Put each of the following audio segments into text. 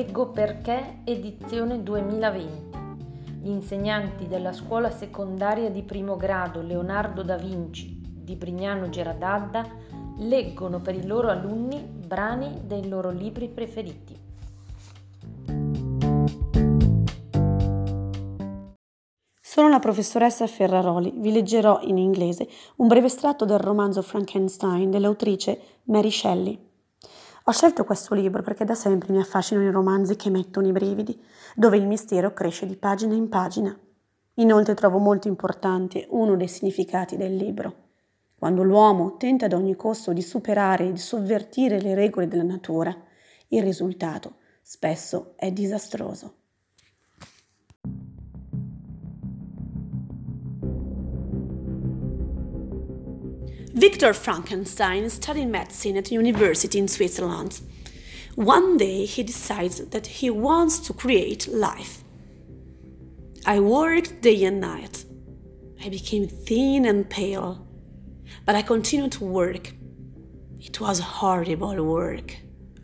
Leggo perché, edizione 2020. Gli insegnanti della scuola secondaria di primo grado Leonardo da Vinci di Brignano Gera d'Adda leggono per i loro alunni brani dei loro libri preferiti. Sono la professoressa Ferraroli, vi leggerò in inglese un breve estratto del romanzo Frankenstein dell'autrice Mary Shelley. Ho scelto questo libro perché da sempre mi affascinano i romanzi che mettono i brividi, dove il mistero cresce di pagina in pagina. Inoltre trovo molto importante uno dei significati del libro. Quando l'uomo tenta ad ogni costo di superare e di sovvertire le regole della natura, il risultato spesso è disastroso. Victor Frankenstein studied medicine at university in Switzerland. One day he decides that he wants to create life. I worked day and night. I became thin and pale, but I continued to work. It was horrible work.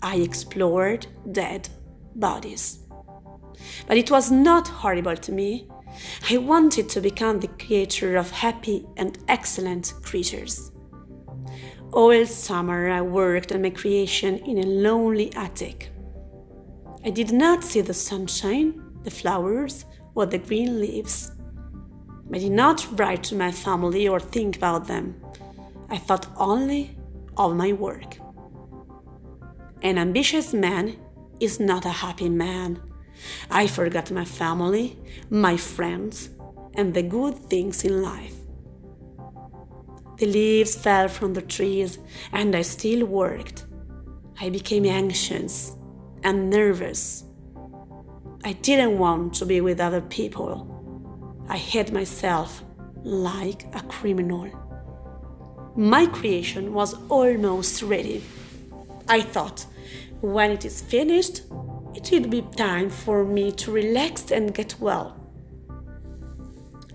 I explored dead bodies. But it was not horrible to me. I wanted to become the creator of happy and excellent creatures. All summer I worked on my creation in a lonely attic. I did not see the sunshine, the flowers, or the green leaves. I did not write to my family or think about them. I thought only of my work. An ambitious man is not a happy man. I forgot my family, my friends, and the good things in life. The leaves fell from the trees, and I still worked. I became anxious and nervous. I didn't want to be with other people. I hid myself like a criminal. My creation was almost ready. I thought, when it is finished, it will be time for me to relax and get well.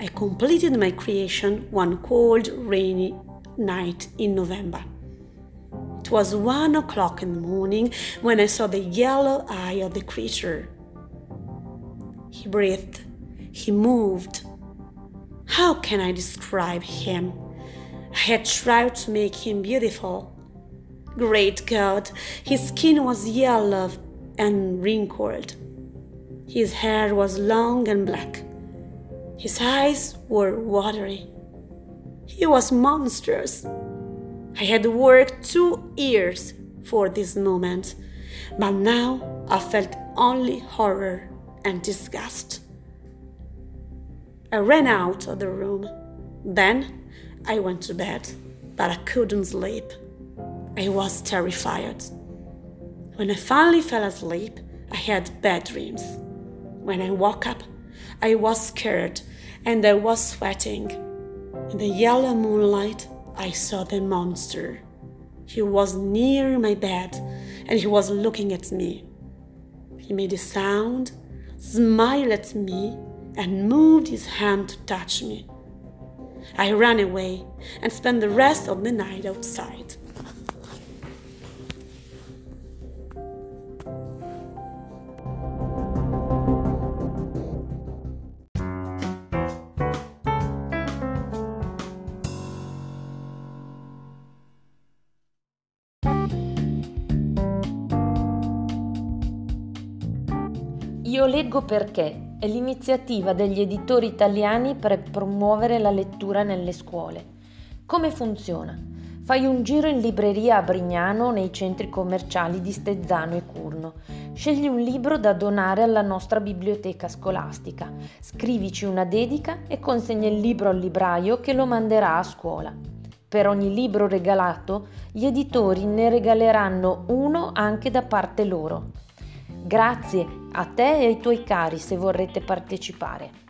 I completed my creation one cold, rainy night in November. It was 1:00 in the morning when I saw the yellow eye of the creature. He breathed, he moved. How can I describe him? I had tried to make him beautiful. Great God, his skin was yellow and wrinkled. His hair was long and black. His eyes were watery. He was monstrous. I had worked 2 years for this moment, but now I felt only horror and disgust. I ran out of the room. Then I went to bed, but I couldn't sleep. I was terrified. When I finally fell asleep, I had bad dreams. When I woke up, I was scared and I was sweating. In the yellow moonlight, I saw the monster. He was near my bed and he was looking at me. He made a sound, smiled at me, and moved his hand to touch me. I ran away and spent the rest of the night outside. Io leggo perché è l'iniziativa degli editori italiani per promuovere la lettura nelle scuole. Come funziona? Fai un giro in libreria a Brignano o nei centri commerciali di Stezzano e Curno. Scegli un libro da donare alla nostra biblioteca scolastica. Scrivici una dedica e consegna il libro al libraio che lo manderà a scuola. Per ogni libro regalato, gli editori ne regaleranno uno anche da parte loro. Grazie a te e ai tuoi cari se vorrete partecipare.